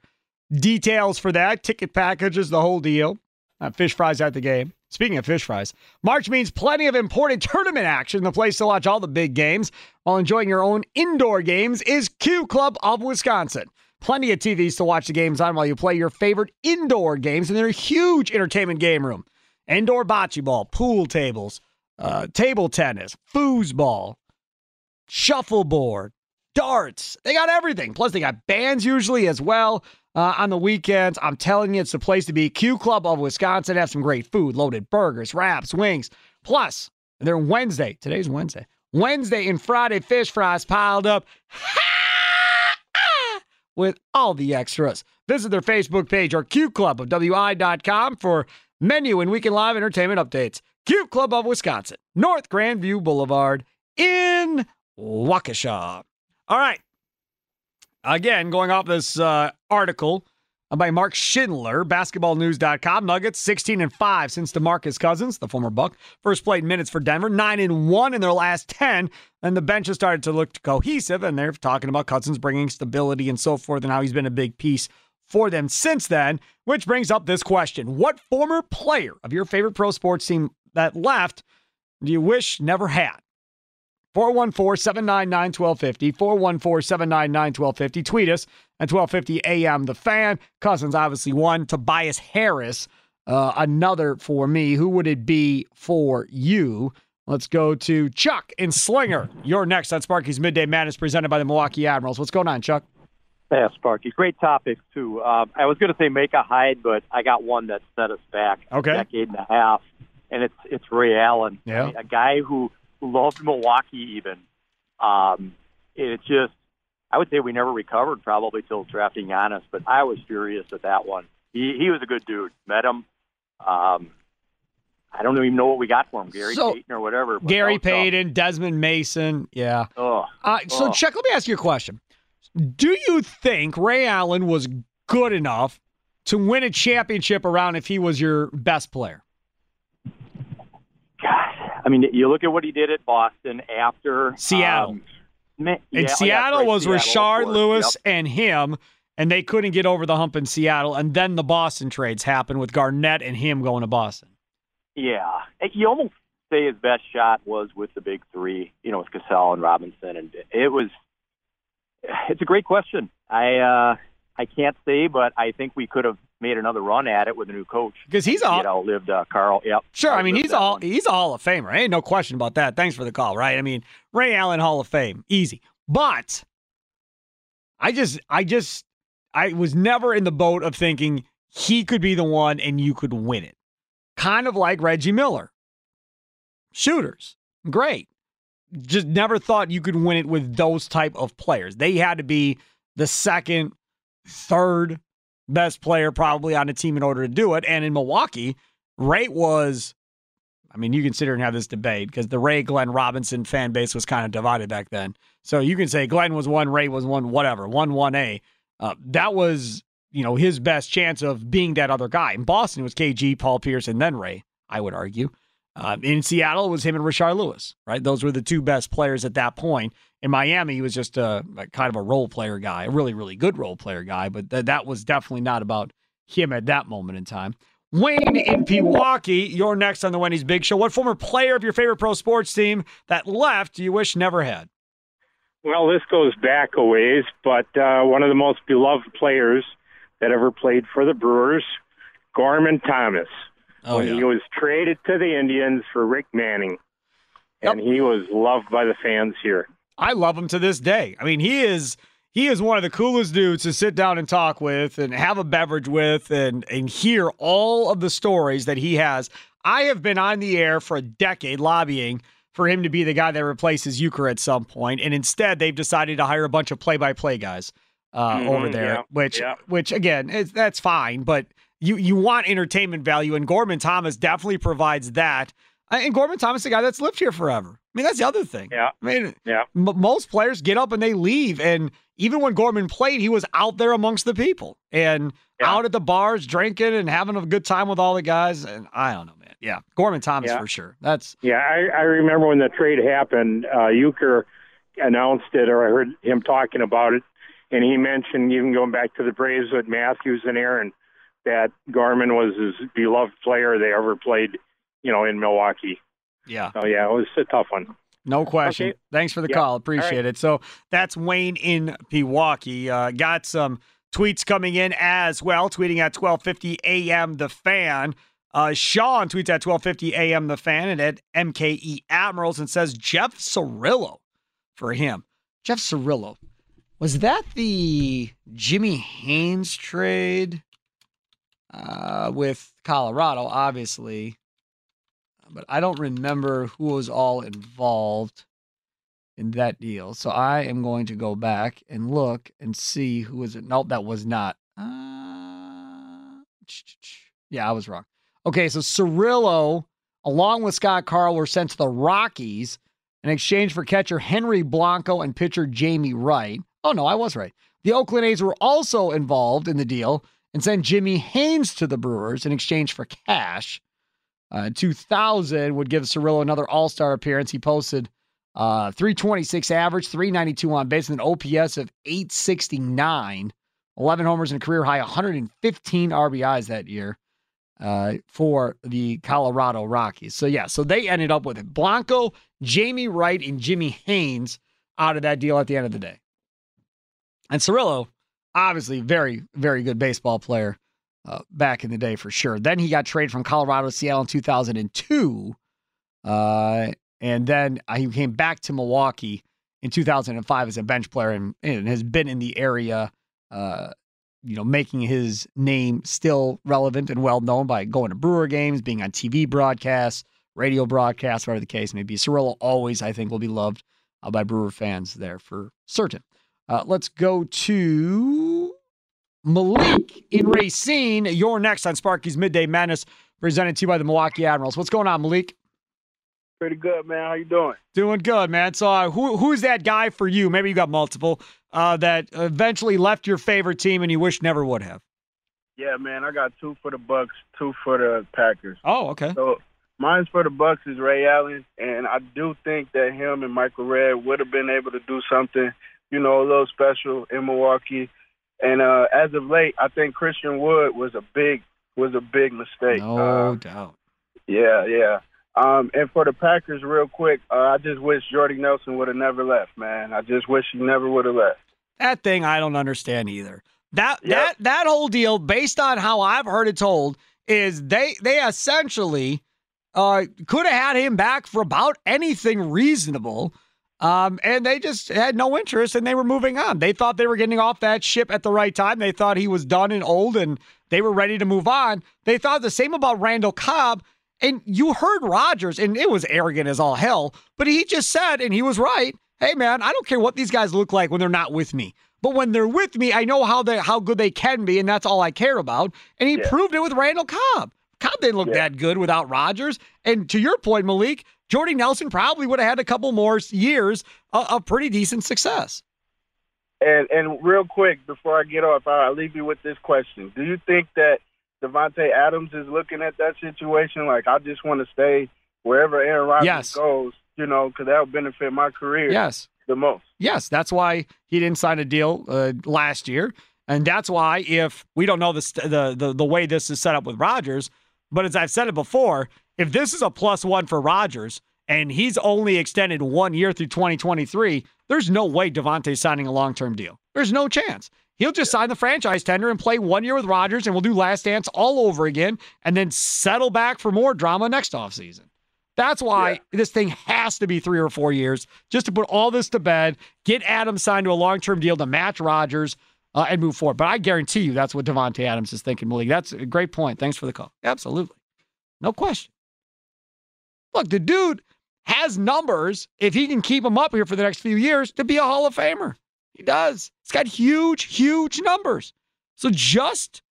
details for that. Ticket packages, the whole deal. Uh, fish fries at the game. Speaking of fish fries, March means plenty of important tournament action. The place to watch all the big games while enjoying your own indoor games is Q Club of Wisconsin. Plenty of T Vs to watch the games on while you play your favorite indoor games in their huge entertainment game room. Indoor bocce ball, pool tables, uh, table tennis, foosball, shuffleboard, darts. They got everything. Plus, they got bands usually as well. Uh, on the weekends, I'm telling you, it's the place to be. Q Club of Wisconsin have some great food, loaded burgers, wraps, wings. Plus, they're Wednesday. Today's Wednesday. Wednesday and Friday fish fries piled up with all the extras. Visit their Facebook page or Q Club of W I dot com for menu and weekend live entertainment updates. Q Club of Wisconsin, North Grandview Boulevard in Waukesha. All right. Again, going off this uh, article by Mark Schindler, basketball news dot com. Nuggets sixteen and five since DeMarcus Cousins, the former Buck, first played minutes for Denver, nine and one in their last ten, and the bench has started to look cohesive, and they're talking about Cousins bringing stability and so forth, and how he's been a big piece for them since then, which brings up this question. What former player of your favorite pro sports team that left do you wish never had? four one four, seven nine nine, one two five zero, four one four, seven nine nine, one two five zero. Tweet us at twelve fifty a.m. The Fan. Cousins, obviously, one. Tobias Harris, uh, another for me. Who would it be for you? Let's go to Chuck in Slinger. You're next on Sparky's Midday Madness, presented by the Milwaukee Admirals. What's going on, Chuck? Yeah, Sparky. Great topics, too. Uh, I was going to say make a hide, but I got one that set us back okay. a decade and a half, and it's, it's Ray Allen, yeah. right? A guy who loved Milwaukee even. Um, it's just, I would say we never recovered probably till drafting Giannis, but I was furious at that one. He he was a good dude. Met him. Um, I don't even know what we got for him, Gary so, Payton or whatever. Gary Payton, tough. Desmond Mason, yeah. Ugh, uh, so, ugh. Chuck, let me ask you a question. Do you think Ray Allen was good enough to win a championship around if he was your best player? I mean, you look at what he did at Boston after Seattle. Um, man, and yeah, Seattle right, was Seattle, Rashard Lewis yep. and him, and they couldn't get over the hump in Seattle. And then the Boston trades happened with Garnett and him going to Boston. Yeah. You almost say his best shot was with the big three, you know, with Gasol and Robinson. And it was, it's a great question. I, uh, I can't say, but I think we could have made another run at it with a new coach. Because he's all... He outlived uh, Carl. Yep. Sure, I mean, he's all one. He's a Hall of Famer. Ain't no question about that. Thanks for the call, right? I mean, Ray Allen Hall of Fame. Easy. But I just, I just, I was never in the boat of thinking he could be the one and you could win it. Kind of like Reggie Miller. Shooters. Great. Just never thought you could win it with those type of players. They had to be the second, third best player probably on a team in order to do it. And in Milwaukee, Ray was, I mean, you consider and have this debate because the Ray Glenn Robinson fan base was kind of divided back then. So you can say Glenn was one, Ray was one, whatever, one, one A. Uh, that was, you know, his best chance of being that other guy. In Boston, it was K G, Paul Pierce, and then Ray, I would argue. Um, in Seattle, it was him and Rashard Lewis, right? Those were the two best players at that point. In Miami, he was just a, a kind of a role player guy, a really, really good role player guy, but th- that was definitely not about him at that moment in time. Wayne in Pewaukee, you're next on the Wendy's Big Show. What former player of your favorite pro sports team that left do you wish never had? Well, this goes back a ways, but uh, one of the most beloved players that ever played for the Brewers, Gorman Thomas. Oh, when yeah. He was traded to the Indians for Rick Manning, and yep. he was loved by the fans here. I love him to this day. I mean, he is he is one of the coolest dudes to sit down and talk with and have a beverage with and, and hear all of the stories that he has. I have been on the air for a decade lobbying for him to be the guy that replaces Euchre at some point, and instead they've decided to hire a bunch of play-by-play guys uh, mm-hmm, over there, yeah, which, yeah. which again, is, that's fine, but you, you want entertainment value, and Gorman Thomas definitely provides that. And Gorman Thomas, the guy that's lived here forever. I mean, that's the other thing. Yeah. I mean, yeah. M- most players get up and they leave. And even when Gorman played, he was out there amongst the people and yeah. out at the bars drinking and having a good time with all the guys. And I don't know, man. Yeah. Gorman Thomas yeah. for sure. That's yeah. I, I remember when the trade happened, uh, Euchre announced it, or I heard him talking about it. And he mentioned, even going back to the Braves with Matthews and Aaron, that Gorman was his beloved player they ever played, you know, in Milwaukee. Yeah. So, yeah, it was a tough one. No question. Okay. Thanks for the yeah. call. Appreciate right. it. So that's Wayne in Pewaukee. Uh, got some tweets coming in as well, tweeting at twelve fifty a.m. The Fan. Uh, Sean tweets at twelve fifty a.m. The Fan and at M K E Admirals and says Jeff Cirillo for him. Jeff Cirillo. Was that the Jimmy Haynes trade uh, with Colorado, obviously? But I don't remember who was all involved in that deal. So I am going to go back and look and see who was it. Nope, that was not. Uh, yeah, I was wrong. Okay, so Cirillo, along with Scott Carl, were sent to the Rockies in exchange for catcher Henry Blanco and pitcher Jamie Wright. Oh, no, I was right. The Oakland A's were also involved in the deal and sent Jimmy Haynes to the Brewers in exchange for cash. Uh, two thousand would give Cirillo another all-star appearance. He posted uh, three twenty-six average, three ninety-two on base, and an O P S of eight sixty-nine, eleven homers and a career-high one hundred fifteen R B Is that year uh, for the Colorado Rockies. So, yeah, so they ended up with it. Blanco, Jamie Wright, and Jimmy Haynes out of that deal at the end of the day. And Cirillo, obviously very, very good baseball player. Uh, back in the day for sure. Then he got traded from Colorado to Seattle in two thousand two. Uh, and then he came back to Milwaukee in two thousand five as a bench player and, and has been in the area, uh, you know, making his name still relevant and well-known by going to Brewer games, being on T V broadcasts, radio broadcasts, whatever the case may be. Cirillo always, I think, will be loved uh, by Brewer fans there for certain. Uh, let's go to Malik in Racine. You're next on Sparky's Midday Madness, presented to you by the Milwaukee Admirals. What's going on, Malik? Pretty good, man. How you doing? Doing good, man. So uh, who who's that guy for you? Maybe you got multiple uh, that eventually left your favorite team and you wish never would have. Yeah, man. I got two for the Bucks, two for the Packers. Oh, okay. So mine's for the Bucks is Ray Allen, and I do think that him and Michael Redd would have been able to do something, you know, a little special in Milwaukee. And uh, as of late, I think Christian Wood was a big was a big mistake. No uh, doubt. Yeah, yeah. Um, and for the Packers, real quick, uh, I just wish Jordy Nelson would have never left, man. I just wish he never would have left. That thing I don't understand either. That yep. that that whole deal, based on how I've heard it told, is they they essentially uh, could have had him back for about anything reasonable. Um, and they just had no interest, and they were moving on. They thought they were getting off that ship at the right time. They thought he was done and old, and they were ready to move on. They thought the same about Randall Cobb, and you heard Rodgers, and it was arrogant as all hell, but he just said, and he was right, hey, man, I don't care what these guys look like when they're not with me. But when they're with me, I know how they, how good they can be, and that's all I care about. And he yeah. proved it with Randall Cobb. Cobb didn't look yeah. that good without Rodgers. And to your point, Malik, Jordy Nelson probably would have had a couple more years of pretty decent success. And and real quick, before I get off, I'll leave you with this question. Do you think that DeVante Adams is looking at that situation like, I just want to stay wherever Aaron Rodgers yes. goes, you know, because that would benefit my career yes. the most? Yes, that's why he didn't sign a deal uh, last year. And that's why, if we don't know the, the the the way this is set up with Rodgers, but as I've said it before, if this is a plus one for Rodgers and he's only extended one year through twenty twenty-three, there's no way DeVante's signing a long-term deal. There's no chance. He'll just sign the franchise tender and play one year with Rodgers, and we'll do Last Dance all over again and then settle back for more drama next offseason. That's why yeah. this thing has to be three or four years, just to put all this to bed, get Adams signed to a long-term deal to match Rodgers, uh, and move forward. But I guarantee you that's what DeVante Adams is thinking, Malik. That's a great point. Thanks for the call. Absolutely. No question. Look, the dude has numbers, if he can keep them up here for the next few years, to be a Hall of Famer. He does. He's got huge, huge numbers. So just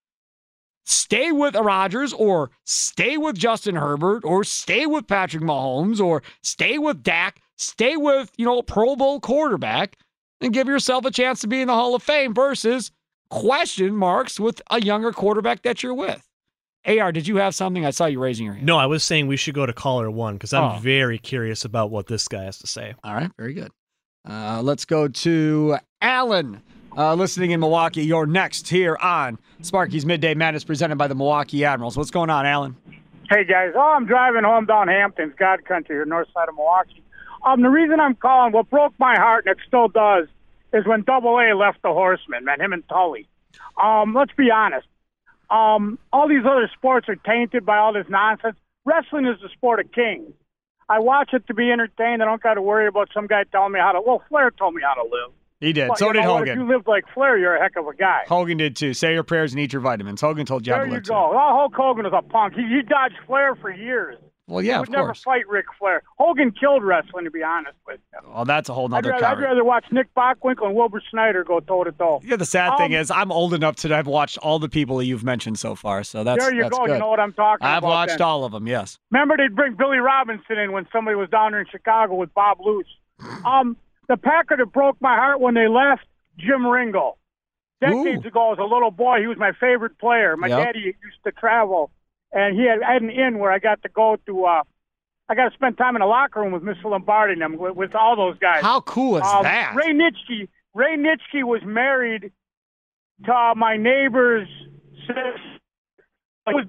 stay with Rodgers, or stay with Justin Herbert, or stay with Patrick Mahomes, or stay with Dak, stay with, you know, a Pro Bowl quarterback, and give yourself a chance to be in the Hall of Fame versus question marks with a younger quarterback that you're with. A R, did you have something? I saw you raising your hand. No, I was saying we should go to caller one because I'm oh. very curious about what this guy has to say. All right, very good. Uh, let's go to Alan, uh, listening in Milwaukee. You're next here on Sparky's Midday Madness, presented by the Milwaukee Admirals. What's going on, Alan? Hey, guys. Oh, I'm driving home down Hampton's God Country, the north side of Milwaukee. Um, the reason I'm calling, what broke my heart, and it still does, is when Double A left the Horsemen, man, him and Tully. Um, let's be honest. Um, all these other sports are tainted by all this nonsense. Wrestling is the sport of kings. I watch it to be entertained. I don't got to worry about some guy telling me how to. Well, Flair told me how to live. He did. But, so did know, Hogan. If you lived like Flair, you're a heck of a guy. Hogan did too. Say your prayers and eat your vitamins. Hogan told you how to live. There you go. Well, Hulk Hogan was a punk. He, he dodged Flair for years. Well, yeah, he would of never course. Fight Ric Flair. Hogan killed wrestling, to be honest with you. Well, that's a whole other topic. I'd rather watch Nick Bockwinkel and Wilbur Snyder go toe-to-toe. Yeah, the sad um, thing is I'm old enough that I've watched all the people that you've mentioned so far, so that's There you that's go. Good. You know what I'm talking I've about. I've watched then. all of them, yes. Remember they'd bring Billy Robinson in when somebody was down there in Chicago with Bob Luce. um, the Packer that broke my heart when they left, Jim Ringo. Decades Ooh. ago, as a little boy, he was my favorite player. My yep. daddy used to travel. And he had, I had an inn where I got to go to, uh, I got to spend time in the locker room with Mister Lombardi and them, with, with all those guys. How cool is um, that? Ray Nitschke, Ray Nitschke was married to uh, my neighbor's sister. Like, was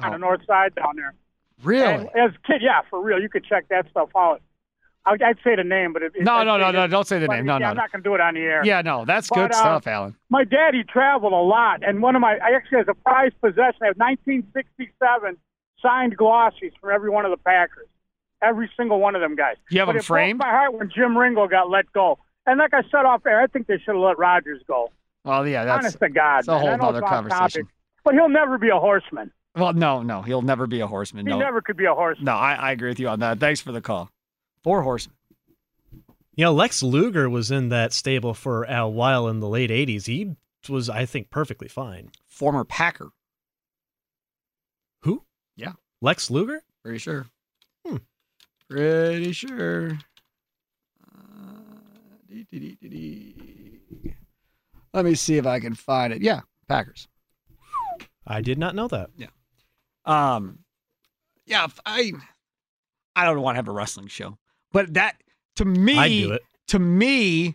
oh. on the north side down there. Really? And as a kid, yeah, for real. You could check that stuff out. I'd, I'd say the name, but it, no, I'd no, no, no, don't say the name. No, yeah, no, I'm not going to do it on the air. Yeah, no, that's but, good uh, stuff, Alan. My daddy traveled a lot, and one of my I actually has a prized possession. I have nineteen sixty-seven signed glossies from every one of the Packers, every single one of them guys. You have but them it framed? Broke my heart when Jim Ringo got let go, and like I said off air, I think they should have let Rodgers go. Well, yeah, that's honest to God, that's a whole other conversation. Topic, but he'll never be a horseman. Well, no, no, he'll never be a horseman. He no. never could be a horseman. No, I, I agree with you on that. Thanks for the call. Four horsemen. You know, Lex Luger was in that stable for a while in the late eighties. He was, I think, perfectly fine. Former Packer. Who? Yeah. Lex Luger? Pretty sure. Hmm. Pretty sure. Uh, dee, dee, dee, dee. Let me see if I can find it. Yeah, Packers. I did not know that. Yeah. Um. Yeah, I, I don't want to have a wrestling show. But that, to me, to me,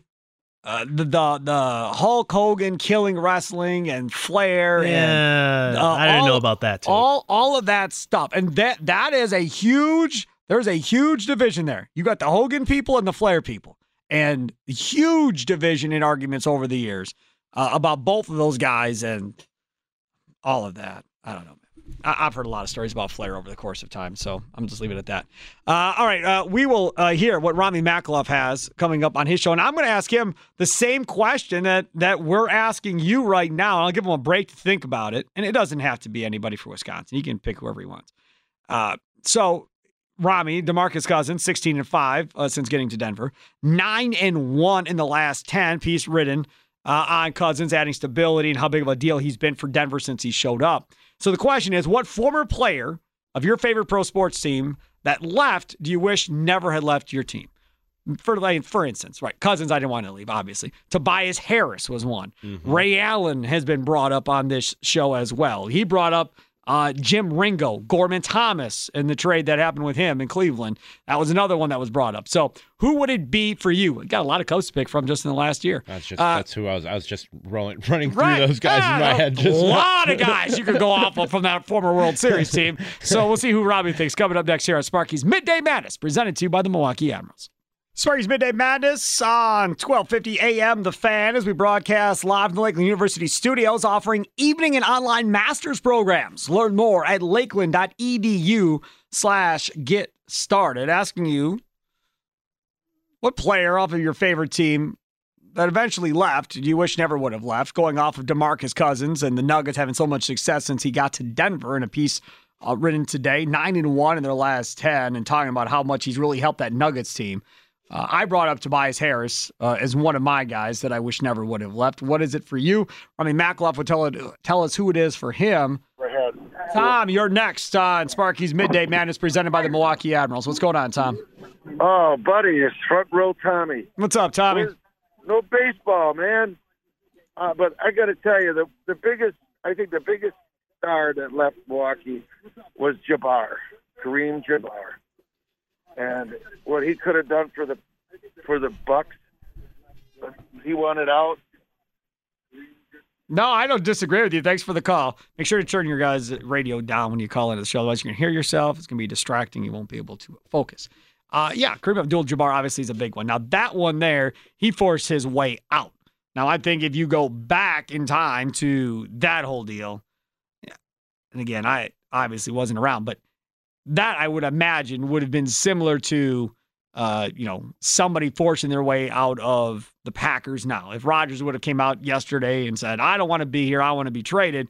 uh, the, the the Hulk Hogan killing wrestling and Flair. Yeah, and uh, I didn't all, know about that. Too. All all of that stuff, and that that is a huge. There's a huge division there. You got the Hogan people and the Flair people, and huge division in arguments over the years uh, about both of those guys and all of that. I don't know. I've heard a lot of stories about Flair over the course of time, so I'm just leaving it at that. Uh, all right, uh, we will uh, hear what Rami Maklouf has coming up on his show, and I'm going to ask him the same question that, that we're asking you right now. I'll give him a break to think about it, and it doesn't have to be anybody for Wisconsin. He can pick whoever he wants. Uh, so, Rami, DeMarcus Cousins, sixteen and five uh, since getting to Denver, nine and one in the last ten, piece ridden uh, on Cousins, adding stability and how big of a deal he's been for Denver since he showed up. So the question is, what former player of your favorite pro sports team that left do you wish never had left your team? For, like, for instance, right, Cousins, I didn't want to leave, obviously. Tobias Harris was one. Mm-hmm. Ray Allen has been brought up on this show as well. He brought up uh, Jim Ringo, Gorman Thomas, and the trade that happened with him in Cleveland. That was another one that was brought up. So who would it be for you? We got a lot of coaches to pick from just in the last year. That's just uh, that's who I was. I was just rolling, running right, through those guys yeah, in my head. Just a lot of guys you could go off of from that former World Series team. So we'll see who Robbie thinks coming up next here on Sparky's Midday Madness, presented to you by the Milwaukee Admirals. Sparky's Midday Madness on twelve fifty a.m. The Fan, as we broadcast live from the Lakeland University studios, offering evening and online master's programs. Learn more at lakeland dot e d u slash get started, asking you what player off of your favorite team that eventually left you wish never would have left, going off of DeMarcus Cousins and the Nuggets having so much success since he got to Denver, in a piece uh, written today, nine and one in their last ten, and talking about how much he's really helped that Nuggets team. Uh, I brought up Tobias Harris uh, as one of my guys that I wish never would have left. What is it for you? Rami Maklouf would tell, it, tell us who it is for him. Right Tom, you're next on Sparky's Midday Madness, presented by the Milwaukee Admirals. What's going on, Tom? Oh, buddy, it's front row Tommy. What's up, Tommy? There's no baseball, man. Uh, but I got to tell you, the, the biggest, I think the biggest star that left Milwaukee was Jabbar, Kareem Jabbar. And what he could have done for the for the Bucks, he wanted out. No, I don't disagree with you. Thanks for the call. Make sure to turn your guys' radio down when you call into the show. Otherwise, you're going to hear yourself. It's going to be distracting. You won't be able to focus. Uh, yeah, Kareem Abdul-Jabbar obviously is a big one. Now, that one there, he forced his way out. Now, I think if you go back in time to that whole deal, yeah, and again, I obviously wasn't around, but that, I would imagine, would have been similar to, uh, you know, somebody forcing their way out of the Packers now. If Rodgers would have came out yesterday and said, I don't want to be here, I want to be traded,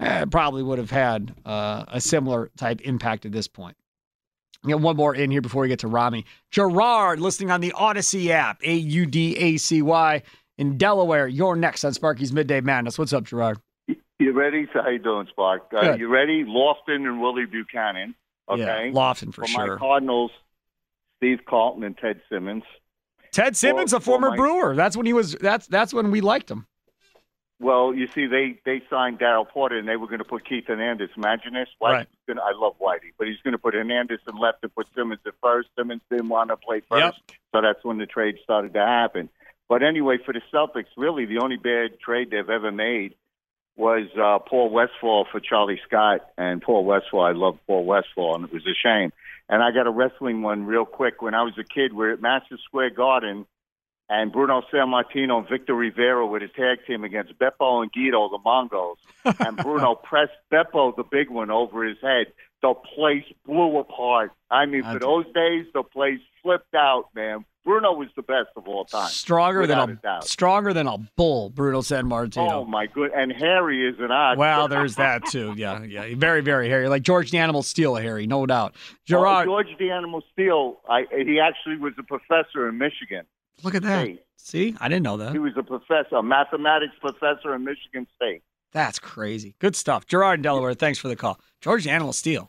eh, probably would have had uh, a similar type impact at this point. You know, one more in here before we get to Rami. Gerard, listening on the Odyssey app, A U D A C Y, in Delaware. You're next on Sparky's Midday Madness. What's up, Gerard? You ready? How you doing, Spark? Uh, you ready? Lofton and Willie Buchanan. Okay. Yeah, Lofton for, for sure. For my Cardinals, Steve Carlton and Ted Simmons. Ted Simmons, well, a former well, my, Brewer. That's when he was. That's that's when we liked him. Well, you see, they, they signed Darryl Porter, and they were going to put Keith Hernandez. Imagine this. Whitey, right. Gonna, I love Whitey, but he's going to put Hernandez in left and put Simmons at first. Simmons didn't want to play first, yep. So that's when the trade started to happen. But anyway, for the Celtics, really the only bad trade they've ever made was uh, Paul Westphal for Charlie Scott. And Paul Westphal, I love Paul Westphal, and it was a shame. And I got a wrestling one real quick. When I was a kid, we're at Madison Square Garden, and Bruno Sammartino and Victor Rivera were the tag team against Beppo and Guido, the Mongols. And Bruno pressed Beppo, the big one, over his head. The place blew apart. I mean, for those days, the place flipped out, man. Bruno was the best of all time. Stronger than a, a stronger than a bull, Bruno Sammartino. Oh, my good. And hairy as an ox. Well, there's that, too. Yeah, yeah. Very, very hairy. Like George the Animal Steele, hairy, no doubt. Gerard. Oh, George the Animal Steele, I, he actually was a professor in Michigan. Look at that. State. See? I didn't know that. He was a professor, a mathematics professor in Michigan State. That's crazy. Good stuff. Gerard in Delaware, thanks for the call. George the Animal Steele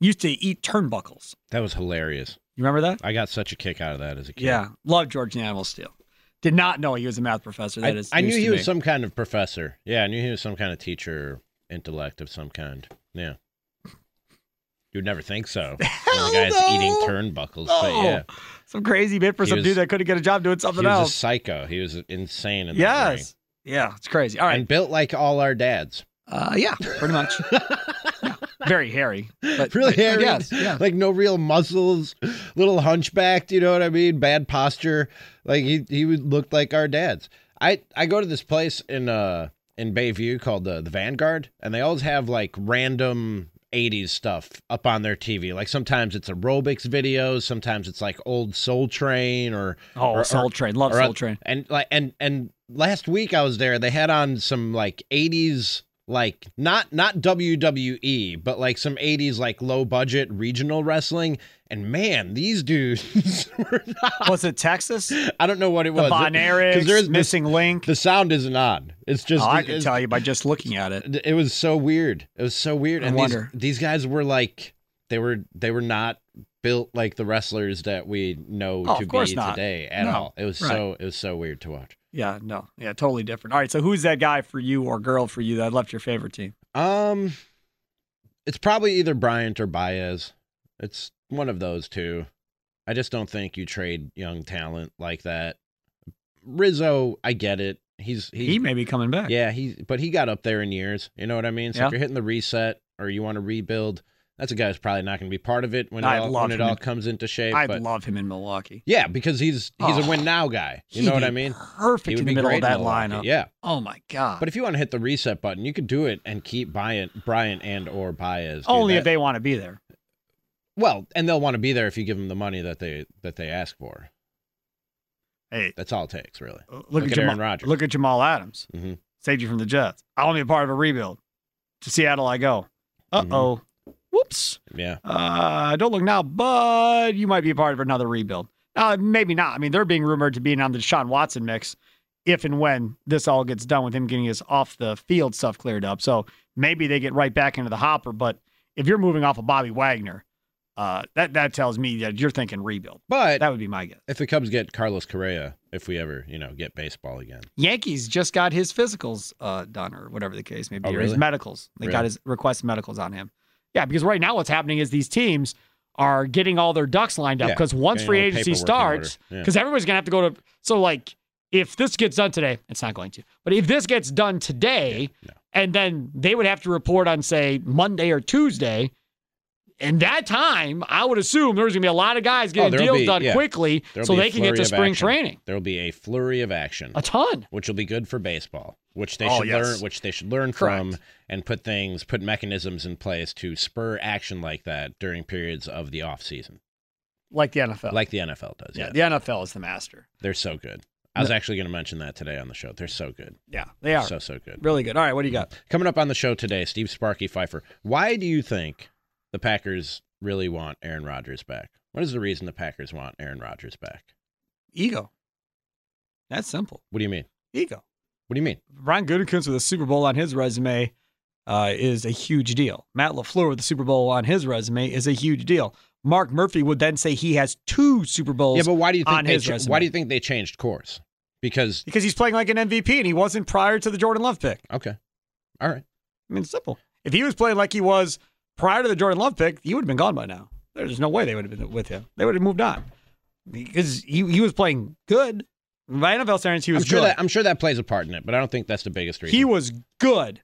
used to eat turnbuckles. That was hilarious. You remember that? I got such a kick out of that as a kid. Yeah. Loved George the Animal Steele. Did not know he was a math professor. That I, is I knew he me. was some kind of professor. Yeah, I knew he was some kind of teacher, intellect of some kind. Yeah. You'd never think so. Hell the guy's no. eating turnbuckles, no. but yeah. Some crazy bit for he some was, dude that couldn't get a job doing something else. He was else. a psycho. He was insane in the Yes. Brain. Yeah, it's crazy. All right. And built like all our dads. Uh, yeah, pretty much. Yeah. Very hairy. But really hairy? Yes. Yeah. Like no real muscles, little hunchbacked, you know what I mean? Bad posture. Like he, he looked like our dads. I, I go to this place in uh in Bayview called the, the Vanguard, and they always have like random eighties stuff up on their T V. Like sometimes it's aerobics videos, sometimes it's like old Soul Train or oh or, Soul Train, love Soul Train. And like and and last week I was there, they had on some like eighties like not not W W E, but like some eighties like low budget regional wrestling. And man, these dudes were not. Was it Texas? I don't know what it was. The Bonerics, Missing Link. The sound isn't on. It's just. Oh, I can tell you by just looking at it. It was so weird. It was so weird. I and wonder. These, these guys were like, they were they were not built like the wrestlers that we know oh, to be not. today at no. all. It was right. so it was so weird to watch. Yeah, no, yeah, totally different. All right, so who's that guy for you or girl for you that left your favorite team? Um, it's probably either Bryant or Baez. It's one of those two. I just don't think you trade young talent like that. Rizzo, I get it. He's, he's he may be coming back. Yeah, he but he got up there in years. You know what I mean? So yeah. if you're hitting the reset or you want to rebuild, that's a guy who's probably not going to be part of it when it I all, love when it all in, comes into shape. I love him in Milwaukee. Yeah, because he's he's oh, a win now guy. You know what I mean? Perfect he would in the middle of that lineup. Yeah. Oh my god. But if you want to hit the reset button, you could do it and keep Bryant, Bryant and or Baez. Only that. if they want to be there. Well, and they'll want to be there if you give them the money that they that they ask for. Hey, that's all it takes, really. Look, look at, at Jamal, Aaron Rodgers. Look at Jamal Adams. Mm-hmm. Saved you from the Jets. I want to be a part of a rebuild. To Seattle, I go. Uh oh. Mm-hmm. Whoops. Yeah. Uh, don't look now, but you might be a part of another rebuild. Uh, maybe not. I mean, they're being rumored to be on the Deshaun Watson mix, if and when this all gets done with him getting his off the field stuff cleared up. So maybe they get right back into the hopper. But if you're moving off of Bobby Wagner, uh, that that tells me that you're thinking rebuild. But that would be my guess. If the Cubs get Carlos Correa, if we ever, you know, get baseball again. Yankees just got his physicals uh, done or whatever the case may be, oh, or really? His medicals. They really? got his request medicals on him. Yeah, because right now what's happening is these teams are getting all their ducks lined up because yeah, once free agency starts, because yeah. everybody's going to have to go to – so, like, if this gets done today, it's not going to. But if this gets done today, yeah, no. and then they would have to report on, say, Monday or Tuesday – in that time, I would assume there's going to be a lot of guys getting oh, deals be, done yeah. quickly there'll so they can get to spring action. training. There will be a flurry of action. A ton. Which will be good for baseball, which they oh, should yes. learn which they should learn Correct. from and put things, put mechanisms in place to spur action like that during periods of the offseason. Like the N F L. Like the N F L does. Yeah, yeah. The N F L is the master. They're so good. I was actually going to mention that today on the show. They're so good. Yeah, they are. So, so good. Really good. All right, what do you got? Coming up on the show today, Steve Sparky Pfeiffer. Why do you think the Packers really want Aaron Rodgers back? What is the reason the Packers want Aaron Rodgers back? Ego. That's simple. What do you mean? Ego. What do you mean? Brian Gutekunst with a Super Bowl on his resume uh, is a huge deal. Matt LaFleur with a Super Bowl on his resume is a huge deal. Mark Murphy would then say he has two Super Bowls yeah, but why do you think on they his cha- resume. Why do you think they changed course? Because Because he's playing like an M V P and he wasn't prior to the Jordan Love pick. Okay. All right. I mean, it's simple. If he was playing like he was prior to the Jordan Love pick, he would have been gone by now. There's no way they would have been with him. They would have moved on. Because he, he was playing good. By N F L standards, he was I'm sure good. That, I'm sure that plays a part in it, but I don't think that's the biggest reason. He was good,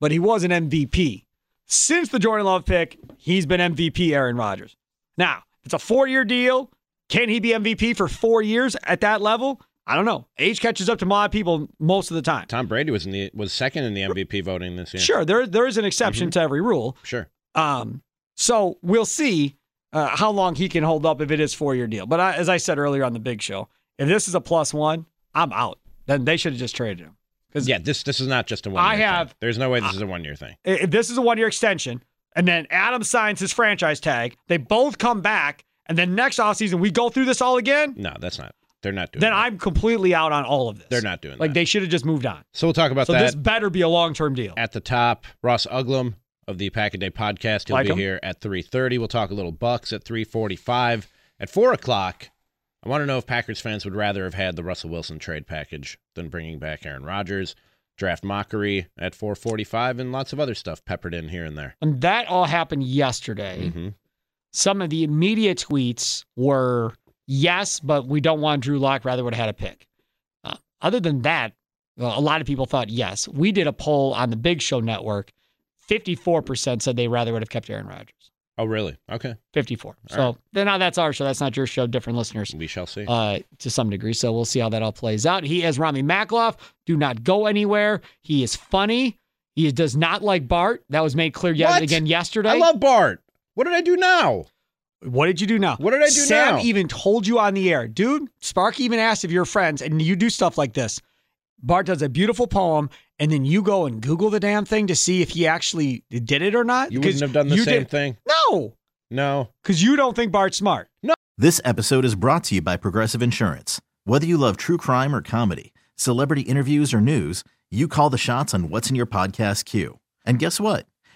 but he was an M V P. Since the Jordan Love pick, he's been M V P Aaron Rodgers. Now, it's a four-year deal. Can he be M V P for four years at that level? I don't know. Age catches up to my people most of the time. Tom Brady was in the was second in the M V P voting this year. Sure, there there is an exception mm-hmm. to every rule. Sure. Um. So we'll see uh, how long he can hold up if it is four year deal. But I, as I said earlier on the big show, if this is a plus one, I'm out. Then they should have just traded him. Yeah. This this is not just a one. I have. Thing. There's no way this I, is a one year thing. If this is a one year extension, and then Adams signs his franchise tag, they both come back, and then next offseason we go through this all again. No, that's not. They're not doing Then that. I'm completely out on all of this. They're not doing like, that. Like, they should have just moved on. So we'll talk about so that. So this better be a long-term deal. At the top, Ross Uglum of the Pack a Day podcast. He'll like be him. here at three thirty. We'll talk a little Bucks at three forty-five. At four o'clock, I want to know if Packers fans would rather have had the Russell Wilson trade package than bringing back Aaron Rodgers. Draft mockery at four forty-five and lots of other stuff peppered in here and there. And that all happened yesterday. Mm-hmm. Some of the immediate tweets were... yes, but we don't want Drew Lock. Rather would have had a pick. Uh, other than that, a lot of people thought yes. We did a poll on the Big Show Network. fifty-four percent said they rather would have kept Aaron Rodgers. Oh, really? Okay. fifty-four. All so right. then, now that's our show. That's not your show. Different listeners. We shall see. Uh, to some degree. So we'll see how that all plays out. He is Rami Maklouf. Do not go anywhere. He is funny. He does not like Bart. That was made clear yet again yesterday. I love Bart. What did I do now? What did you do now? What did I do Sam now? Sam even told you on the air. Dude, Sparky even asked if you're friends and you do stuff like this. Bart does a beautiful poem, and then you go and Google the damn thing to see if he actually did it or not. You wouldn't have done the same did. thing? No. No. Because you don't think Bart's smart. No. This episode is brought to you by Progressive Insurance. Whether you love true crime or comedy, celebrity interviews or news, you call the shots on what's in your podcast queue. And guess what?